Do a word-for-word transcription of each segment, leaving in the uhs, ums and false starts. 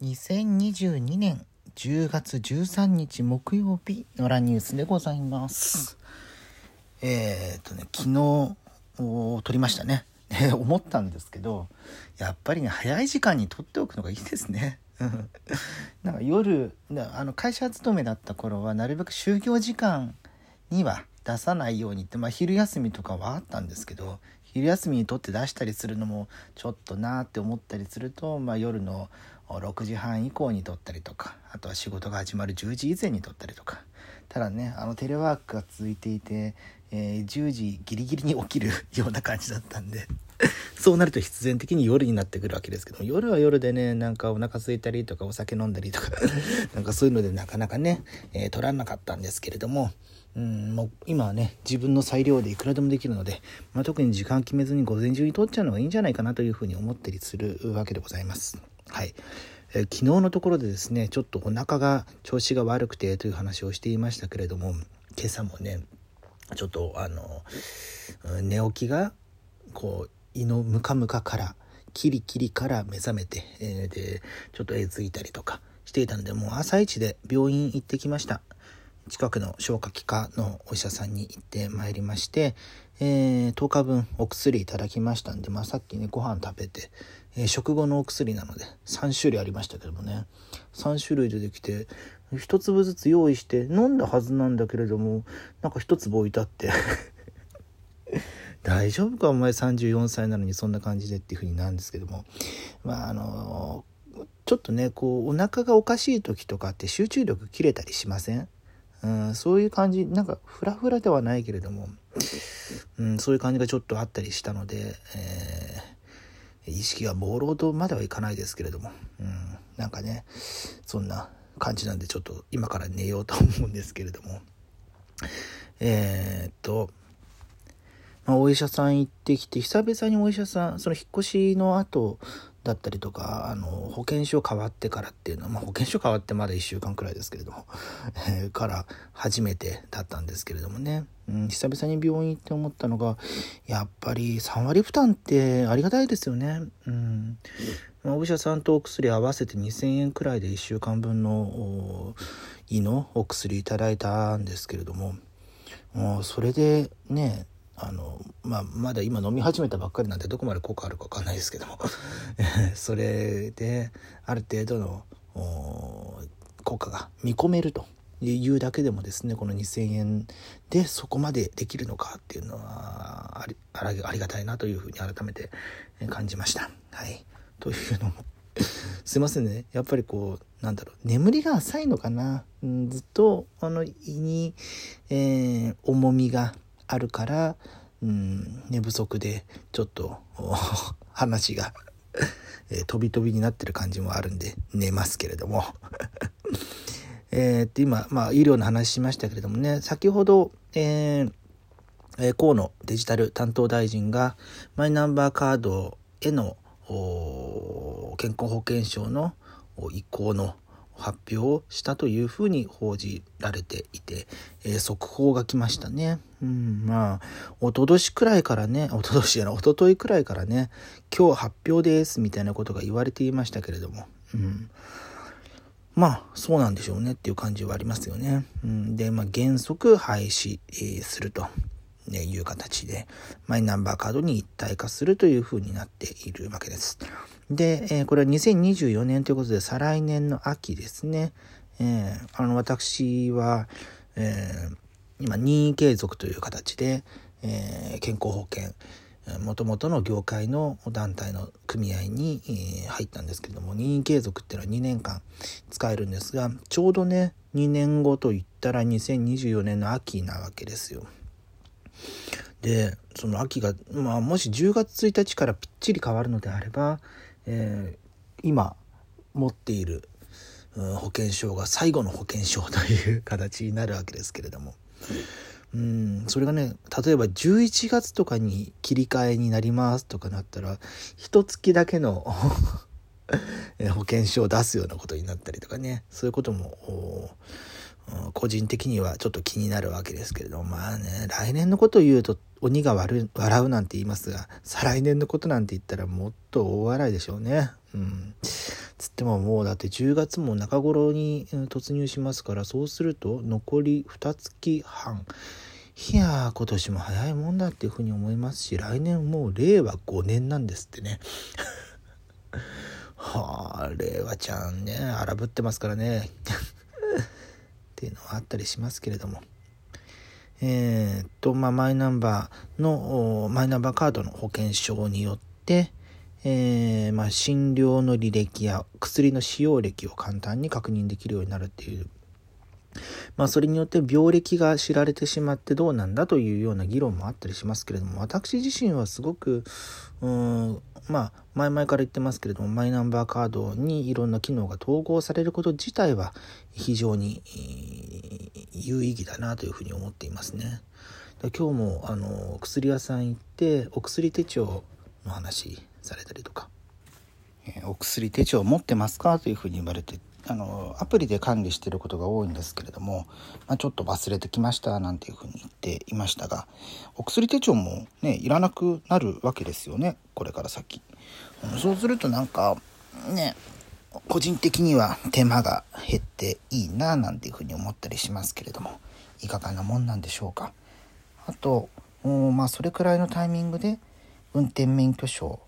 にせんにじゅうにねんじゅうがつじゅうさんにち木曜日のラニュースでございます。えーっとね昨日撮りましたね。で思ったんですけど、やっぱりね早い時間に撮っておくのがいいですね。なんか夜あの会社勤めだった頃はなるべく就業時間には出さないようにって、まあ、昼休みとかはあったんですけど、昼休みに撮って出したりするのもちょっとなーって思ったりすると、まあ、夜のろくじはん以降に撮ったりとか、あとは仕事が始まるじゅうじ以前に撮ったりとか。ただねあのテレワークが続いていて、えー、じゅうじギリギリに起きるような感じだったんでそうなると必然的に夜になってくるわけですけど、夜は夜でねなんかお腹空いたりとかお酒飲んだりとかなんかそういうのでなかなかね、えー、撮らなかったんですけれども、うんもう今はね自分の裁量でいくらでもできるので、まあ、特に時間決めずに午前中に撮っちゃうのがいいんじゃないかなというふうに思ったりするわけでございます。はい、えー、昨日のところでですねちょっとお腹が調子が悪くてという話をしていましたけれども、今朝もねちょっとあの寝起きがこう胃のムカムカからキリキリから目覚めて、えー、でちょっとえずいたりとかしていたので、もう朝一で病院行ってきました。近くの消化器科のお医者さんに行ってまいりまして、えー、とおかぶんお薬いただきましたんで、まあ、さっきねご飯食べて、えー、食後のお薬なのでさんしゅるいありましたけどもね、さんしゅるい出てきてひとつぶずつ用意して飲んだはずなんだけれども、なんかひとつぶ置いてあって大丈夫かお前さんじゅうよんさいなのにそんな感じでっていう風になんですけども、まああのちょっとねこうお腹がおかしい時とかって集中力切れたりしません？うん、そういう感じ、なんかフラフラではないけれども、うん、そういう感じがちょっとあったりしたので、えー、意識が朦朧とまではいかないですけれども、うん、なんかねそんな感じなんでちょっと今から寝ようと思うんですけれども、えー、っと、まあ、お医者さん行ってきて、久々にお医者さん、その引っ越しの後だったりとか、あの保険証変わってからっていうのは、まあ、保険証変わってまだいっしゅうかんくらいですけれども、えー、から初めてだったんですけれどもね、うん、久々に病院行って思ったのがやっぱりさんわりふたんってありがたいですよね。うん、まあ、お医者さんとお薬合わせてにせんえんくらいでいっしゅうかんぶんの胃のお薬いただいたんですけれども、もうそれでねあのまあ、まだ今飲み始めたばっかりなんでどこまで効果あるか分かんないですけどもそれである程度の効果が見込めるというだけでもですね、このにせんえんでそこまでできるのかっていうのはあ り, あ, りありがたいなというふうに改めて感じました。はい、というのもすいませんね、やっぱりこうなんだろう眠りが浅いのかな、うん、ずっとあの胃に、えー、重みがあるから、うん、寝不足でちょっと話が飛び飛びになってる感じもあるんで寝ますけれどもえーって今、まあ、医療の話しましたけれどもね、先ほど、えーえー、河野デジタル担当大臣がマイナンバーカードへの健康保険証の移行の発表をしたというふうに報じられていて、えー、速報が来ましたね。うん、まあおととしくらいからね、おととしやなおとといくらいからね、今日発表ですみたいなことが言われていましたけれども、うん、まあそうなんでしょうねっていう感じはありますよね。うん、で、まあ、原則廃止、えー、するという形でマイナンバーカードに一体化するというふうになっているわけです。で、えー、これはにせんにじゅうよねんということで再来年の秋ですね。えー、あの私は、えー、今任意継続という形で、えー、健康保険元々の業界の団体の組合に、えー、入ったんですけれども、任意継続っていうのはにねんかん使えるんですが、ちょうどねにねんごといったらにせんにじゅうよねんの秋なわけですよ。でその秋が、まあ、もしじゅうがつついたちからぴっちり変わるのであれば、えー、今持っている、うん、保険証が最後の保険証という形になるわけですけれども、うん、それがね例えばじゅういちがつとかに切り替えになりますとかなったらいちがつだけの保険証を出すようなことになったりとかね、そういうことも個人的にはちょっと気になるわけですけれども、まあね来年のことを言うと鬼が笑うなんて言いますが、再来年のことなんて言ったらもっと大笑いでしょうね。うん、つってももうだってじゅうがつも中頃に突入しますから、そうすると残りにかげつはん、いやー今年も早いもんだっていうふうに思いますし、来年もうれいわごねんなんですってねはあ、令和ちゃんね荒ぶってますからねっていうのはあったりしますけれども、えー、っとまあマイナンバーのマイナンバーカードの保険証によって、えー、まあ診療の履歴や薬の使用歴を簡単に確認できるようになるっていう。まあ、それによって病歴が知られてしまってどうなんだというような議論もあったりしますけれども、私自身はすごくうーん、まあ、前々から言ってますけれども、マイナンバーカードにいろんな機能が統合されること自体は非常に有意義だなというふうに思っていますね。で、今日もあの薬屋さん行ってお薬手帳の話されたりとか、えー、お薬手帳持ってますかというふうに言われて、あのアプリで管理していることが多いんですけれども、まあ、ちょっと忘れてきましたなんていうふうに言っていましたが、お薬手帳もねいらなくなるわけですよね、これから先。そうするとなんかね、個人的には手間が減っていいななんていうふうに思ったりしますけれども、いかがなもんなんでしょうか。あと、まあ、それくらいのタイミングで運転免許証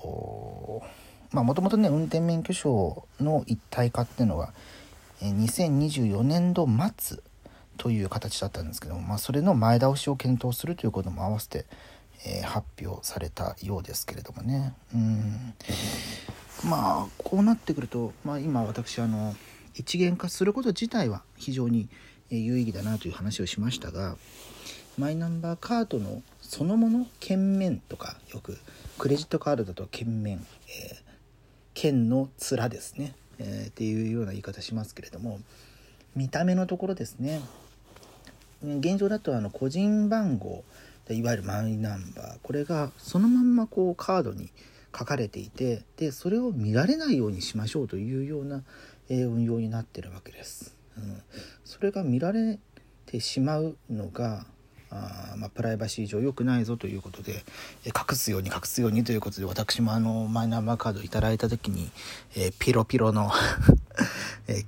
を、まあ、もともとね運転免許証の一体化っていうのはにせんにじゅうよねんどまつという形だったんですけども、まあ、それの前倒しを検討するということも合わせて、えー、発表されたようですけれどもね。うーん、まあこうなってくると、まあ、今私あの一元化すること自体は非常に有意義だなという話をしましたが、マイナンバーカードのそのもの、券面とか、よくクレジットカードだと券面、えー剣の面ですね、えー、っていうような言い方しますけれども、見た目のところですね。現状だとあの個人番号、いわゆるマイナンバー、これがそのまんまこうカードに書かれていて、でそれを見られないようにしましょうというような、えー、運用になっているわけです、うん、それが見られてしまうのがあまあ、プライバシー上良くないぞということで、隠すように隠すようにということで、私もあのマイナンバーカードをいただいた時に、えー、ピロピロの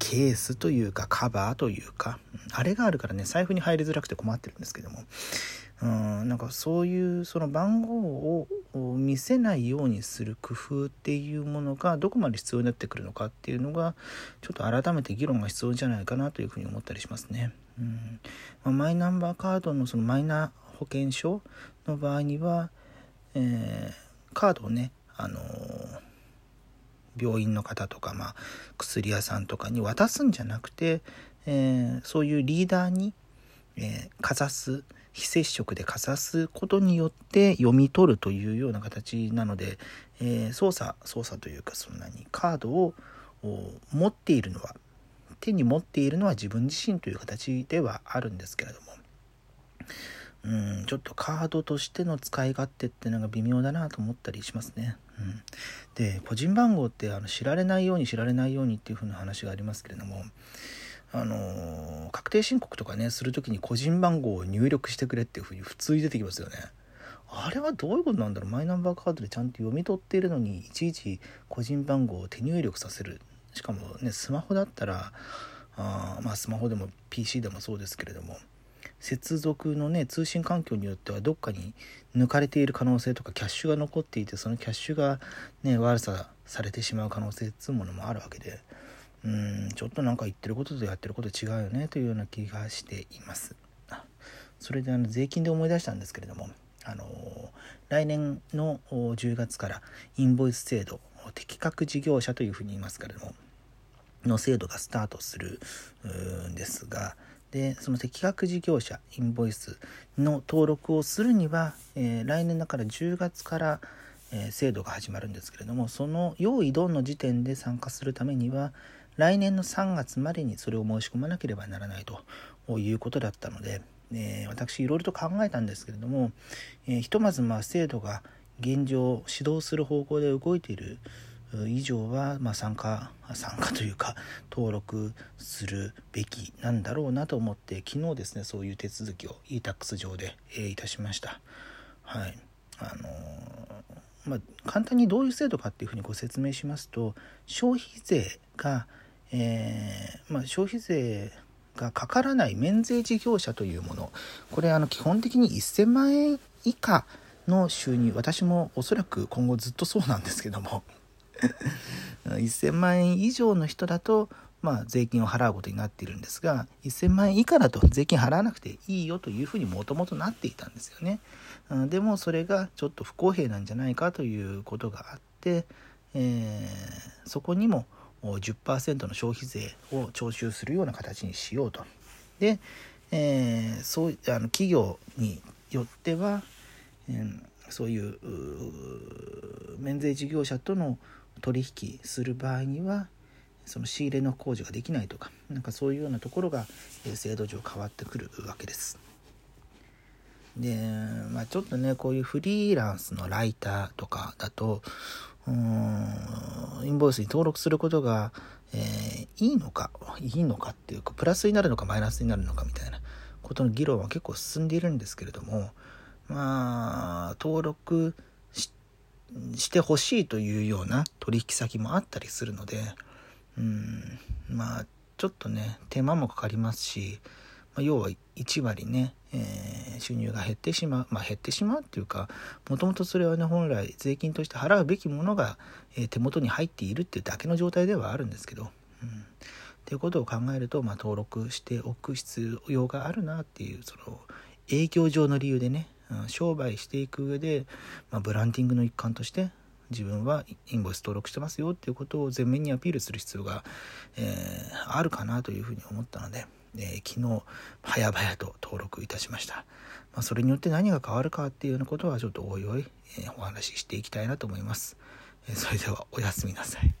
ケースというかカバーというか、あれがあるからね財布に入りづらくて困ってるんですけども、うん、なんかそういうその番号を見せないようにする工夫っていうものがどこまで必要になってくるのかっていうのが、ちょっと改めて議論が必要じゃないかなというふうに思ったりしますね。うんまあ、マイナンバーカードのそのマイナ保険証の場合には、えー、カードをね、あのー、病院の方とか、まあ、薬屋さんとかに渡すんじゃなくて、えー、そういうリーダーに、えー、かざす、非接触でかざすことによって読み取るというような形なので、えー、操作操作というか、そんなにカードを持っているのは手に持っているのは自分自身という形ではあるんですけれども、うん、ちょっとカードとしての使い勝手っていうのが微妙だなと思ったりしますね。うん、で個人番号ってあの知られないように知られないようにっていう風な話がありますけれども、あの確定申告とかねするときに個人番号を入力してくれっていう風に普通に出てきますよね。あれはどういうことなんだろう。マイナンバーカードでちゃんと読み取っているのにいちいち個人番号を手入力させる。しかもねスマホだったらあ、まあ、スマホでも ピーシー でもそうですけれども、接続のね通信環境によってはどっかに抜かれている可能性とか、キャッシュが残っていてそのキャッシュが、ね、悪さされてしまう可能性っていうものもあるわけで、うーんちょっとなんか言ってることとやってること違うよねというような気がしています。それであの税金で思い出したんですけれども、あの来年のじゅうがつからインボイス制度、適格事業者というふうに言いますけれども、の制度がスタートするんですが、でその適格事業者インボイスの登録をするには、えー、来年だからじゅうがつから、えー、制度が始まるんですけれども、その用意ドンの時点で参加するためには来年のさんがつまでにそれを申し込まなければならないということだったので、えー、私いろいろと考えたんですけれども、えー、ひとまずまあ制度が現状指導する方向で動いている以上は、まあ、参加参加というか登録するべきなんだろうなと思って、昨日ですねそういう手続きを e-Tax 上で、えー、いたしました。はい、あのーまあ、簡単にどういう制度かっていうふうにご説明しますと、消費税が、えーまあ、消費税がかからない免税事業者というもの、これあの基本的にせんまんえん以下の収入、私もおそらく今後ずっとそうなんですけどもせんまんえん以上の人だと、まあ、税金を払うことになっているんですが、せんまんえん以下だと税金払わなくていいよというふうにもともとなっていたんですよね。でもそれがちょっと不公平なんじゃないかということがあって、えー、そこにも じゅっパーセント の消費税を徴収するような形にしようと。で、えー、そうあの企業によっては、えー、そういう、うー、免税事業者との取引する場合にはその仕入れの控除ができないとか、なんかそういうようなところが制度上変わってくるわけです。で、まあ、ちょっとねこういうフリーランスのライターとかだとうーんインボイスに登録することが、えー、いいのかいいのかっていうか、プラスになるのかマイナスになるのかみたいなことの議論は結構進んでいるんですけれども、まあ登録し、してほしいというような取引先もあったりするので、うんまあちょっとね手間もかかりますし、まあ、要はいちわりね、えー、収入が減ってしまう、まあ、減ってしまうっていうか、もともとそれはね本来税金として払うべきものが、えー、手元に入っているっていうだけの状態ではあるんですけど、うん、っていうことを考えると、まあ、登録しておく必要があるなっていう、その営業上の理由でね、うん、商売していく上で、まあ、ブランディングの一環として自分はインボイス登録してますよっていうことを前面にアピールする必要が、えー、あるかなというふうに思ったので、えー、昨日早々と登録いたしました。まあ、それによって何が変わるかっていうようなことはちょっとおいおい、えー、お話ししていきたいなと思います。えー、それではおやすみなさい。